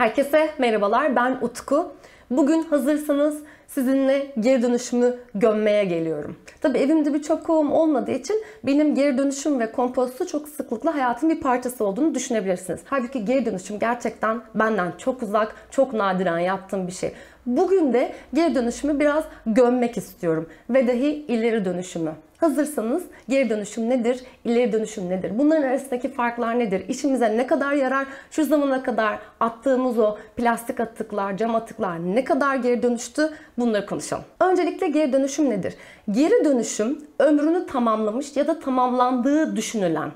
Herkese merhabalar, ben Utku. Bugün hazırsanız sizinle geri dönüşümü gömmeye geliyorum. Tabii evimde bir çöp kovum olmadığı için benim geri dönüşüm ve kompostu çok sıklıkla hayatın bir parçası olduğunu düşünebilirsiniz. Halbuki geri dönüşüm gerçekten benden çok uzak, çok nadiren yaptığım bir şey. Bugün de geri dönüşümü biraz gömmek istiyorum ve dahi ileri dönüşümü. Hazırsanız geri dönüşüm nedir, ileri dönüşüm nedir? Bunların arasındaki farklar nedir? İşimize ne kadar yarar? Şu zamana kadar attığımız o plastik atıklar, cam atıklar ne kadar geri dönüştü? Bunları konuşalım. Öncelikle geri dönüşüm nedir? Geri dönüşüm ömrünü tamamlamış ya da tamamlandığı düşünülen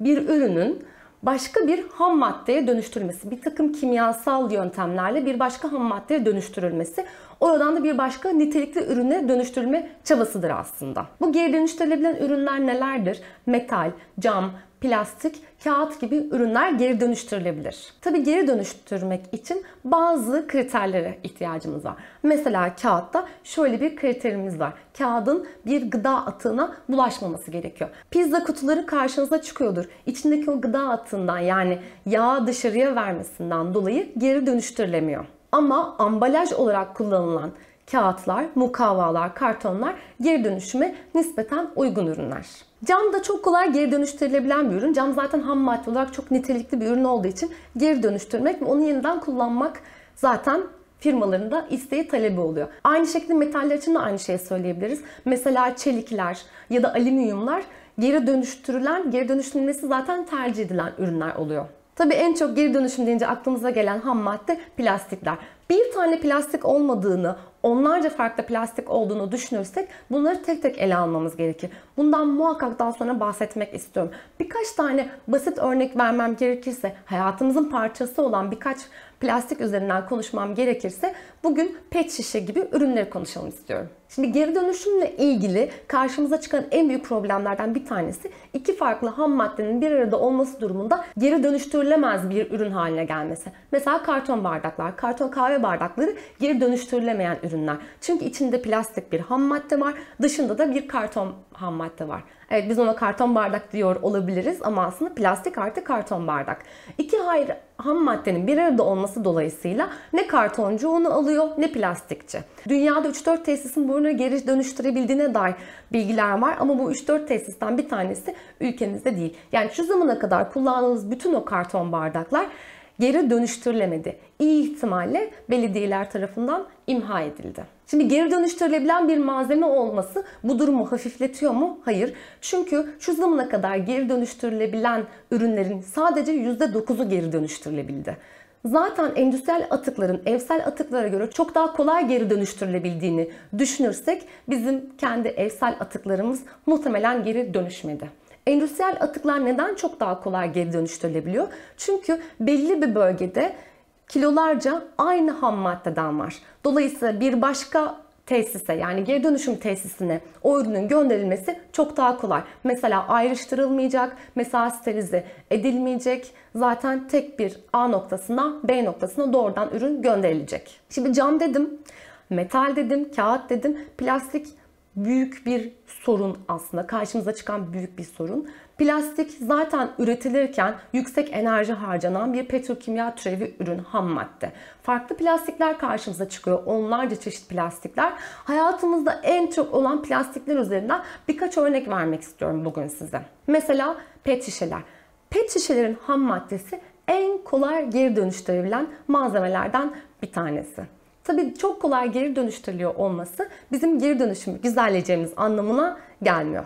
bir ürünün başka bir ham maddeye dönüştürülmesi, bir takım kimyasal yöntemlerle bir başka ham maddeye dönüştürülmesi, oradan da bir başka nitelikli ürüne dönüştürülme çabasıdır aslında. Bu geri dönüştürülebilen ürünler nelerdir? Metal, cam, plastik, kağıt gibi ürünler geri dönüştürülebilir. Tabii geri dönüştürmek için bazı kriterlere ihtiyacımız var. Mesela kağıtta şöyle bir kriterimiz var. Kağıdın bir gıda atığına bulaşmaması gerekiyor. Pizza kutuları karşınıza çıkıyordur. İçindeki o gıda atığından, yani yağı dışarıya vermesinden dolayı geri dönüştürülemiyor. Ama ambalaj olarak kullanılan kağıtlar, mukavvalar, kartonlar geri dönüşüme nispeten uygun ürünler. Cam da çok kolay geri dönüştürülebilen bir ürün. Cam zaten ham madde olarak çok nitelikli bir ürün olduğu için geri dönüştürmek ve onu yeniden kullanmak zaten firmaların da isteği, talebi oluyor. Aynı şekilde metaller için de aynı şeyi söyleyebiliriz. Mesela çelikler ya da alüminyumlar geri dönüştürülmesi zaten tercih edilen ürünler oluyor. Tabii en çok geri dönüşüm deyince aklımıza gelen ham madde plastikler. Bir tane plastik olmadığını, onlarca farklı plastik olduğunu düşünürsek bunları tek tek ele almamız gerekir. Bundan muhakkak daha sonra bahsetmek istiyorum. Birkaç tane basit örnek vermem gerekirse, hayatımızın parçası olan birkaç plastik üzerinden konuşmam gerekirse bugün pet şişe gibi ürünleri konuşalım istiyorum. Şimdi geri dönüşümle ilgili karşımıza çıkan en büyük problemlerden bir tanesi, iki farklı ham maddenin bir arada olması durumunda geri dönüştürülemez bir ürün haline gelmesi. Mesela karton bardaklar, karton kahve bardakları geri dönüştürülemeyen ürünler. Çünkü içinde plastik bir ham madde var, dışında da bir karton ham madde var. Evet, biz ona karton bardak diyor olabiliriz ama aslında plastik artı karton bardak. İki ham maddenin bir arada olması dolayısıyla ne kartoncu onu alıyor ne plastikçi. Dünyada 3-4 tesisin bu ürünü geri dönüştürebildiğine dair bilgiler var ama bu 3-4 tesisten bir tanesi ülkemizde değil. Yani şu zamana kadar kullandığınız bütün o karton bardaklar geri dönüştürülemedi. İyi ihtimalle belediyeler tarafından imha edildi. Şimdi geri dönüştürülebilen bir malzeme olması bu durumu hafifletiyor mu? Hayır. Çünkü şu zamana kadar geri dönüştürülebilen ürünlerin sadece %9'u geri dönüştürülebildi. Zaten endüstriyel atıkların evsel atıklara göre çok daha kolay geri dönüştürülebildiğini düşünürsek bizim kendi evsel atıklarımız muhtemelen geri dönüşmedi. Endüstriyel atıklar neden çok daha kolay geri dönüştürülebiliyor? Çünkü belli bir bölgede kilolarca aynı ham maddeden var. Dolayısıyla bir başka tesise, yani geri dönüşüm tesisine o ürünün gönderilmesi çok daha kolay. Mesela ayrıştırılmayacak, mesela sterilize edilmeyecek. Zaten tek bir A noktasına, B noktasına doğrudan ürün gönderilecek. Şimdi cam dedim, metal dedim, kağıt dedim, plastik büyük bir sorun aslında. Karşımıza çıkan büyük bir sorun. Plastik zaten üretilirken yüksek enerji harcanan bir petrokimya türevi ürün, ham madde. Farklı plastikler karşımıza çıkıyor. Onlarca çeşit plastikler. Hayatımızda en çok olan plastikler üzerinden birkaç örnek vermek istiyorum bugün size. Mesela pet şişeler. Pet şişelerin ham maddesi en kolay geri dönüştürülebilen malzemelerden bir tanesi. Tabii çok kolay geri dönüştürülüyor olması bizim geri dönüşümü güzelleyeceğimiz anlamına gelmiyor.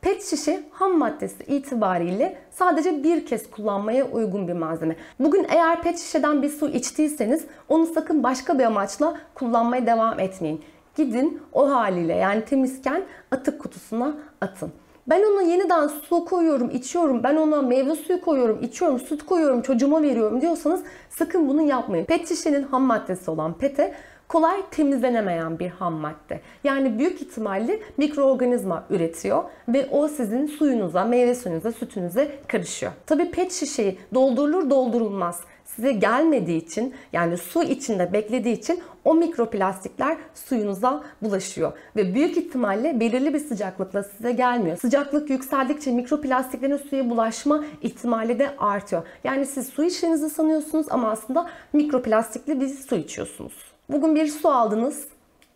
Pet şişe ham maddesi itibariyle sadece bir kez kullanmaya uygun bir malzeme. Bugün eğer pet şişeden bir su içtiyseniz onu sakın başka bir amaçla kullanmaya devam etmeyin. Gidin o haliyle, yani temizken atık kutusuna atın. Ben ona yeniden su koyuyorum, içiyorum. Ben ona meyve suyu koyuyorum, içiyorum. Süt koyuyorum, çocuğuma veriyorum diyorsanız sakın bunu yapmayın. PET şişenin ham maddesi olan PET'e kolay temizlenemeyen bir ham madde. Yani büyük ihtimalle mikroorganizma üretiyor ve o sizin suyunuza, meyve suyunuza, sütünüze karışıyor. Tabii PET şişeyi doldurulmaz size gelmediği için, yani su içinde beklediği için o mikroplastikler suyunuza bulaşıyor. Ve büyük ihtimalle belirli bir sıcaklıkla size gelmiyor. Sıcaklık yükseldikçe mikroplastiklerin suya bulaşma ihtimali de artıyor. Yani siz su içtiğinizi sanıyorsunuz ama aslında mikroplastikli bir su içiyorsunuz. Bugün bir su aldınız,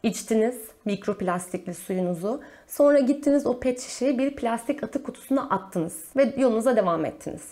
içtiniz mikroplastikli suyunuzu. Sonra gittiniz o pet şişeyi bir plastik atık kutusuna attınız ve yolunuza devam ettiniz.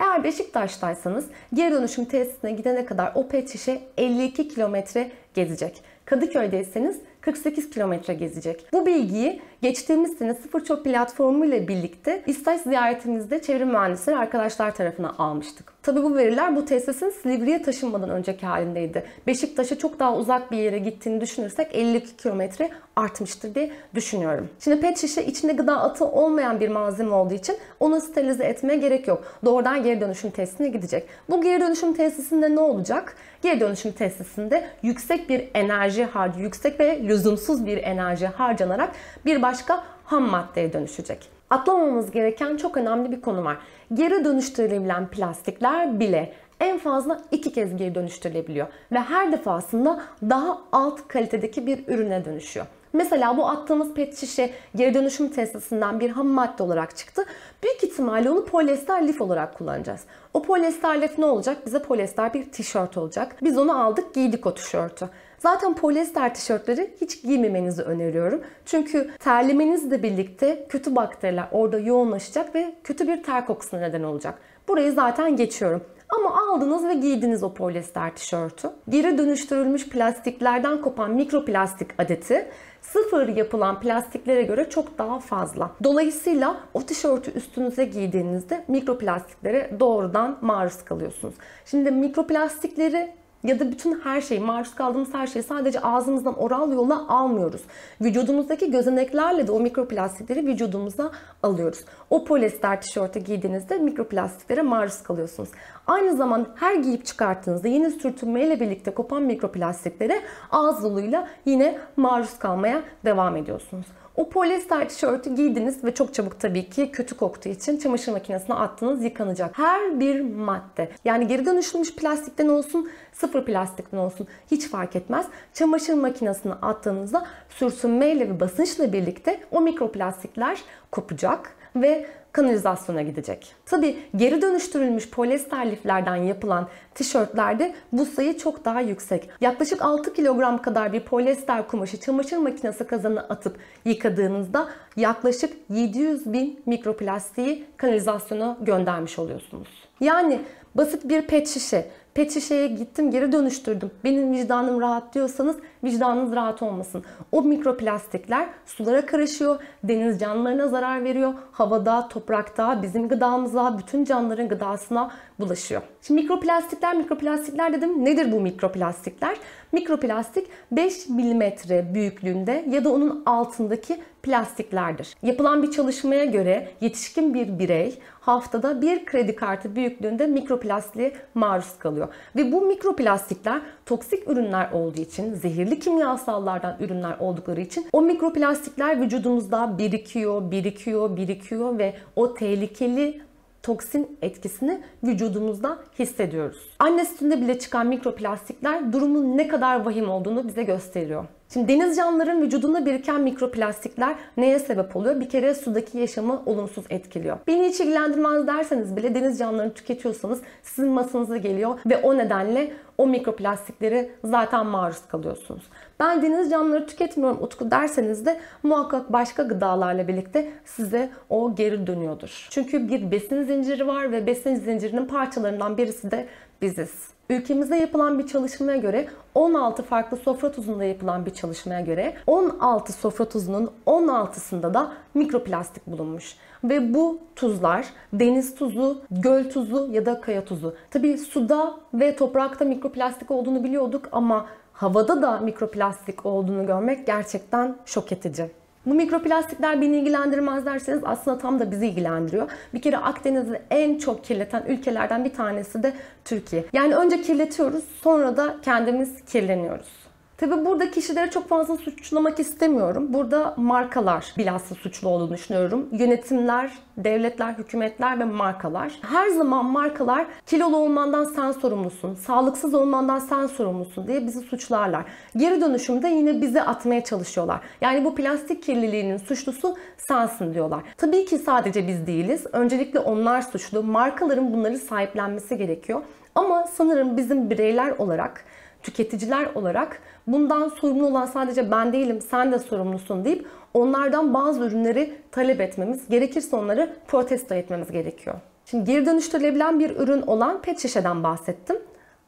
Eğer Beşiktaş'taysanız geri dönüşüm tesisine gidene kadar o pet şişe 52 kilometre gezecek. Kadıköy'deyseniz 48 kilometre gezecek. Bu bilgiyi geçtiğimiz sene Sıfır Çöp platformu ile birlikte İstaş ziyaretimizde çevre mühendisleri arkadaşlar tarafından almıştık. Tabii bu veriler bu tesisin Silivri'ye taşınmadan önceki halindeydi. Beşiktaş'a çok daha uzak bir yere gittiğini düşünürsek 52 kilometre artmıştır diye düşünüyorum. Şimdi pet şişe içinde gıda atığı olmayan bir malzeme olduğu için onu sterilize etmeye gerek yok. Doğrudan geri dönüşüm tesisine gidecek. Bu geri dönüşüm tesisinde ne olacak? Geri dönüşüm tesisinde yüksek bir enerji harcı, yüksek ve lüzumsuz bir enerji harcanarak bir başka ham maddeye dönüşecek. Atlamamamız gereken çok önemli bir konu var. Geri dönüştürülebilen plastikler bile en fazla 2 kez geri dönüştürülebiliyor. Ve her defasında daha alt kalitedeki bir ürüne dönüşüyor. Mesela bu attığımız pet şişe geri dönüşüm tesisinden bir ham madde olarak çıktı. Büyük ihtimalle onu polyester lif olarak kullanacağız. O polyester lif ne olacak? Bize polyester bir tişört olacak. Biz onu aldık, giydik o tişörtü. Zaten polyester tişörtleri hiç giymemenizi öneriyorum. Çünkü terlemenizle birlikte kötü bakteriler orada yoğunlaşacak ve kötü bir ter kokusuna neden olacak. Burayı zaten geçiyorum. Ama aldınız ve giydiniz o polyester tişörtü. Geri dönüştürülmüş plastiklerden kopan mikroplastik adeti sıfır yapılan plastiklere göre çok daha fazla. Dolayısıyla o tişörtü üstünüze giydiğinizde mikroplastiklere doğrudan maruz kalıyorsunuz. Şimdi mikroplastikleri ya da bütün her şeyi, maruz kaldığımız her şeyi sadece ağzımızdan oral yolla almıyoruz. Vücudumuzdaki gözeneklerle de o mikroplastikleri vücudumuza alıyoruz. O polyester tişörtü giydiğinizde mikroplastiklere maruz kalıyorsunuz. Aynı zamanda her giyip çıkarttığınızda yeni sürtünmeyle birlikte kopan mikroplastiklere ağız yoluyla yine maruz kalmaya devam ediyorsunuz. O polyester tişörtü giydiniz ve çok çabuk tabii ki kötü koktuğu için çamaşır makinesine attınız, yıkanacak. Her bir madde, yani geri dönüşülmüş plastikten olsun, sıfır plastikten olsun hiç fark etmez. Çamaşır makinesine attığınızda sürtünmeyle ve basınçla birlikte o mikroplastikler kopacak ve kanalizasyona gidecek. Tabii geri dönüştürülmüş polyester liflerden yapılan tişörtlerde bu sayı çok daha yüksek. Yaklaşık 6 kilogram kadar bir polyester kumaşı çamaşır makinesi kazanına atıp yıkadığınızda yaklaşık 700.000 mikroplastiği kanalizasyona göndermiş oluyorsunuz. Yani basit bir pet şişe. Pet şişeye gittim, geri dönüştürdüm. Benim vicdanım rahat diyorsanız vicdanınız rahat olmasın. O mikroplastikler sulara karışıyor, deniz canlılarına zarar veriyor, havada, toprakta, bizim gıdamıza, bütün canlıların gıdasına bulaşıyor. Şimdi mikroplastikler dedim. Nedir bu mikroplastikler? Mikroplastik 5 milimetre büyüklüğünde ya da onun altındaki plastiklerdir. Yapılan bir çalışmaya göre yetişkin bir birey haftada bir kredi kartı büyüklüğünde mikroplastiğe maruz kalıyor. Ve bu mikroplastikler toksik ürünler olduğu için, zehirli kimyasallardan ürünler oldukları için o mikroplastikler vücudumuzda birikiyor ve o tehlikeli toksin etkisini vücudumuzda hissediyoruz. Anne sütünde bile çıkan mikroplastikler durumun ne kadar vahim olduğunu bize gösteriyor. Şimdi deniz canlılarının vücudunda biriken mikroplastikler neye sebep oluyor? Bir kere sudaki yaşamı olumsuz etkiliyor. Beni hiç ilgilendirmez derseniz bile deniz canlılarını tüketiyorsanız sizin masanıza geliyor ve o nedenle o mikroplastiklere zaten maruz kalıyorsunuz. Ben deniz canlıları tüketmiyorum Utku derseniz de muhakkak başka gıdalarla birlikte size o geri dönüyordur. Çünkü bir besin zinciri var ve besin zincirinin parçalarından birisi de biziz. Ülkemizde yapılan bir çalışmaya göre 16 farklı sofra tuzunda yapılan bir çalışmaya göre 16 sofra tuzunun 16'sında da mikroplastik bulunmuş. Ve bu tuzlar deniz tuzu, göl tuzu ya da kaya tuzu. Tabii suda ve toprakta mikroplastik olduğunu biliyorduk ama havada da mikroplastik olduğunu görmek gerçekten şok edici. Bu mikroplastikler beni ilgilendirmez derseniz aslında tam da bizi ilgilendiriyor. Bir kere Akdeniz'i en çok kirleten ülkelerden bir tanesi de Türkiye. Yani önce kirletiyoruz, sonra da kendimiz kirleniyoruz. Tabii burada kişileri çok fazla suçlamak istemiyorum. Burada markalar bilhassa suçlu olduğunu düşünüyorum. Yönetimler, devletler, hükümetler ve markalar. Her zaman markalar kilolu olmandan sen sorumlusun, sağlıksız olmandan sen sorumlusun diye bizi suçlarlar. Geri dönüşümde yine bizi atmaya çalışıyorlar. Yani bu plastik kirliliğinin suçlusu sensin diyorlar. Tabii ki sadece biz değiliz. Öncelikle onlar suçlu. Markaların bunları sahiplenmesi gerekiyor. Ama sanırım bizim bireyler olarak, tüketiciler olarak bundan sorumlu olan sadece ben değilim, sen de sorumlusun deyip onlardan bazı ürünleri talep etmemiz, gerekirse onları protesto etmemiz gerekiyor. Şimdi geri dönüştürülebilen bir ürün olan pet şişeden bahsettim.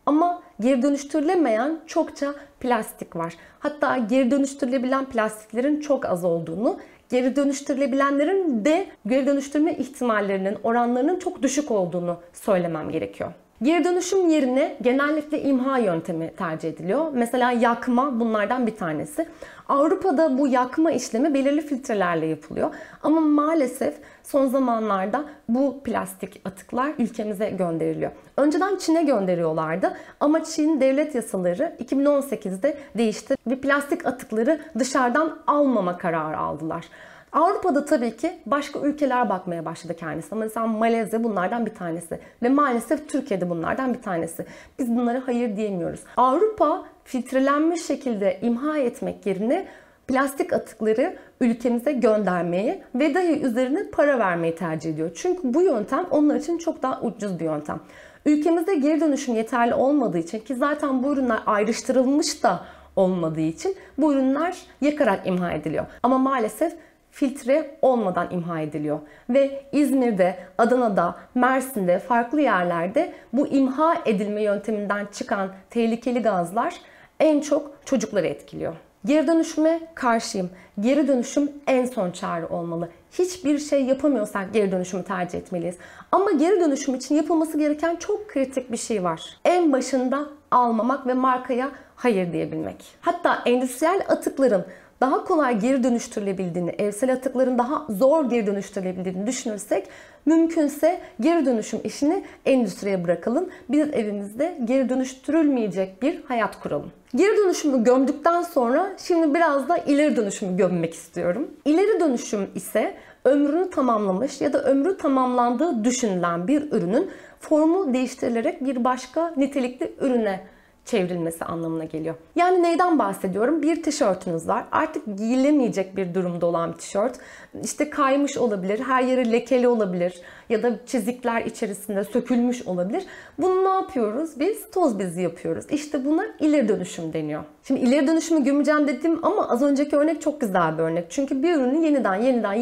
Ama geri dönüştürülemeyen çokça plastik var. Hatta geri dönüştürülebilen plastiklerin çok az olduğunu, geri dönüştürülebilenlerin de geri dönüştürme ihtimallerinin, oranlarının çok düşük olduğunu söylemem gerekiyor. Geri dönüşüm yerine genellikle imha yöntemi tercih ediliyor. Mesela yakma bunlardan bir tanesi. Avrupa'da bu yakma işlemi belirli filtrelerle yapılıyor. Ama maalesef son zamanlarda bu plastik atıklar ülkemize gönderiliyor. Önceden Çin'e gönderiyorlardı ama Çin devlet yasaları 2018'de değişti ve plastik atıkları dışarıdan almama kararı aldılar. Avrupa'da tabii ki başka ülkeler bakmaya başladı kendisine. Mesela Malezya bunlardan bir tanesi ve maalesef Türkiye'de bunlardan bir tanesi. Biz bunlara hayır diyemiyoruz. Avrupa filtrelenmiş şekilde imha etmek yerine plastik atıkları ülkemize göndermeyi ve dahi üzerine para vermeyi tercih ediyor. Çünkü bu yöntem onlar için çok daha ucuz bir yöntem. Ülkemizde geri dönüşüm yeterli olmadığı için ki zaten bu ürünler ayrıştırılmış da olmadığı için bu ürünler yakarak imha ediliyor. Ama maalesef filtre olmadan imha ediliyor. Ve İzmir'de, Adana'da, Mersin'de, farklı yerlerde bu imha edilme yönteminden çıkan tehlikeli gazlar en çok çocukları etkiliyor. Geri dönüşüme karşıyım. Geri dönüşüm en son çare olmalı. Hiçbir şey yapamıyorsak geri dönüşümü tercih etmeliyiz. Ama geri dönüşüm için yapılması gereken çok kritik bir şey var. En başında almamak ve markaya hayır diyebilmek. Hatta endüstriyel atıkların daha kolay geri dönüştürülebildiğini, evsel atıkların daha zor geri dönüştürülebildiğini düşünürsek mümkünse geri dönüşüm işini endüstriye bırakalım. Biz evimizde geri dönüştürülmeyecek bir hayat kuralım. Geri dönüşümü gömdükten sonra şimdi biraz da ileri dönüşümü gömmek istiyorum. İleri dönüşüm ise ömrünü tamamlamış ya da ömrü tamamlandığı düşünülen bir ürünün formu değiştirilerek bir başka nitelikli ürüne çevrilmesi anlamına geliyor. Yani neyden bahsediyorum? Bir tişörtünüz var. Artık giyilemeyecek bir durumda olan bir tişört. İşte kaymış olabilir, her yeri lekeli olabilir ya da çizikler içerisinde sökülmüş olabilir. Bunu ne yapıyoruz? Biz toz bezi yapıyoruz. İşte buna ileri dönüşüm deniyor. Şimdi ileri dönüşümü gömeceğim dedim ama az önceki örnek çok güzel bir örnek. Çünkü bir ürünü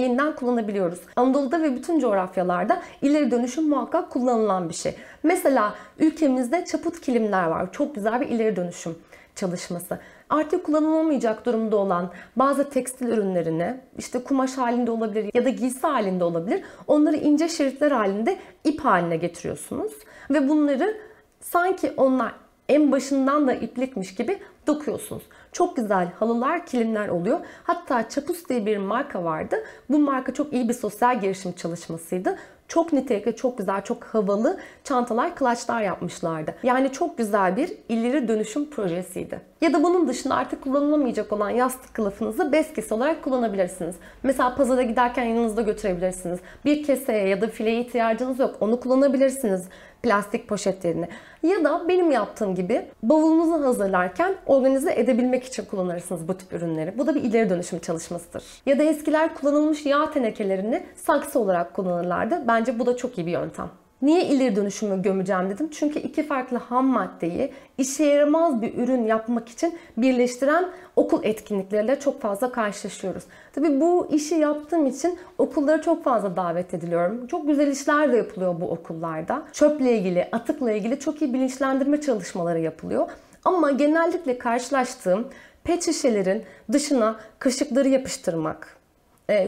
yeniden kullanabiliyoruz. Anadolu'da ve bütün coğrafyalarda ileri dönüşüm muhakkak kullanılan bir şey. Mesela ülkemizde çaput kilimler var. Çok güzel bir ileri dönüşüm çalışması. Artık kullanılamayacak durumda olan bazı tekstil ürünlerini, işte kumaş halinde olabilir ya da giysi halinde olabilir, onları ince şeritler halinde ip haline getiriyorsunuz ve bunları sanki onlar en başından da iplikmiş gibi dokuyorsunuz. Çok güzel halılar, kilimler oluyor. Hatta Çapus diye bir marka vardı. Bu marka çok iyi bir sosyal girişim çalışmasıydı. Çok nitelikli, çok güzel, çok havalı çantalar, kulaçlar yapmışlardı. Yani çok güzel bir ileri dönüşüm projesiydi. Ya da bunun dışında artık kullanılamayacak olan yastık kılıfınızı bezkesi olarak kullanabilirsiniz. Mesela pazara giderken yanınızda götürebilirsiniz. Bir keseye ya da fileye ihtiyacınız yok. Onu kullanabilirsiniz plastik poşetlerini. Ya da benim yaptığım gibi bavulunuzu hazırlarken organize edebilmek için kullanırsınız bu tip ürünleri. Bu da bir ileri dönüşüm çalışmasıdır. Ya da eskiler kullanılmış yağ tenekelerini saksı olarak kullanırlardı. Bence bu da çok iyi bir yöntem. Niye ileri dönüşümü gömeceğim dedim? Çünkü iki farklı ham maddeyi işe yaramaz bir ürün yapmak için birleştiren okul etkinlikleriyle çok fazla karşılaşıyoruz. Tabii bu işi yaptığım için okullara çok fazla davet ediliyorum. Çok güzel işler de yapılıyor bu okullarda. Çöple ilgili, atıkla ilgili çok iyi bilinçlendirme çalışmaları yapılıyor. Ama genellikle karşılaştığım pet şişelerin dışına kaşıkları yapıştırmak,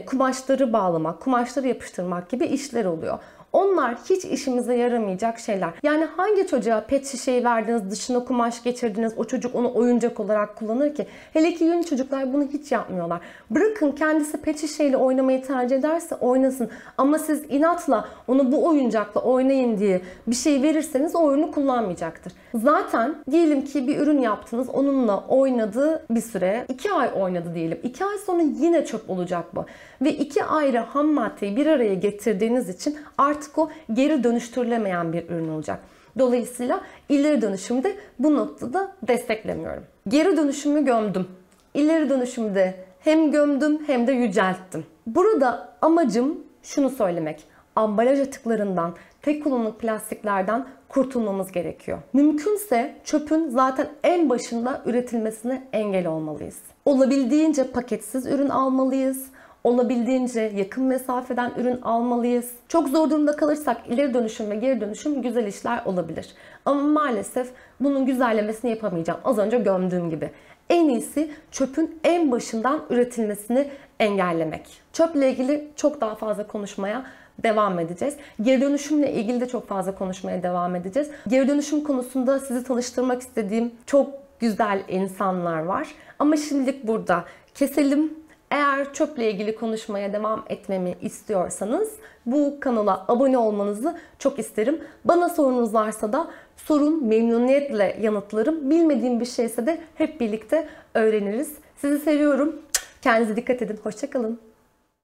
kumaşları bağlamak, kumaşları yapıştırmak gibi işler oluyor. Onlar hiç işimize yaramayacak şeyler. Yani hangi çocuğa pet şişeyi verdiniz, dışına kumaş getirdiniz, o çocuk onu oyuncak olarak kullanır ki? Hele ki yeni çocuklar bunu hiç yapmıyorlar. Bırakın kendisi pet şişeyle oynamayı tercih ederse oynasın. Ama siz inatla onu bu oyuncakla oynayın diye bir şey verirseniz o oyunu kullanmayacaktır. Zaten diyelim ki bir ürün yaptınız, onunla oynadı bir süre. 2 ay oynadı diyelim. 2 ay sonra yine çöp olacak bu. Ve 2 ayrı ham maddeyi bir araya getirdiğiniz için artık o geri dönüştürülemeyen bir ürün olacak. Dolayısıyla ileri dönüşümü de bu noktada desteklemiyorum. Geri dönüşümü gömdüm. İleri dönüşümü de hem gömdüm hem de yücelttim. Burada amacım şunu söylemek. Ambalaj atıklarından, tek kullanımlık plastiklerden kurtulmamız gerekiyor. Mümkünse çöpün zaten en başında üretilmesine engel olmalıyız. Olabildiğince paketsiz ürün almalıyız. Olabildiğince yakın mesafeden ürün almalıyız. Çok zor durumda kalırsak ileri dönüşüm ve geri dönüşüm güzel işler olabilir. Ama maalesef bunun güzellemesini yapamayacağım. Az önce gömdüğüm gibi. En iyisi çöpün en başından üretilmesini engellemek. Çöple ilgili çok daha fazla konuşmaya devam edeceğiz. Geri dönüşümle ilgili de çok fazla konuşmaya devam edeceğiz. Geri dönüşüm konusunda sizi tanıştırmak istediğim çok güzel insanlar var. Ama şimdilik burada keselim. Eğer çöple ilgili konuşmaya devam etmemi istiyorsanız bu kanala abone olmanızı çok isterim. Bana sorunuz varsa da sorun, memnuniyetle yanıtlarım. Bilmediğim bir şeyse de hep birlikte öğreniriz. Sizi seviyorum. Kendinize dikkat edin. Hoşça kalın.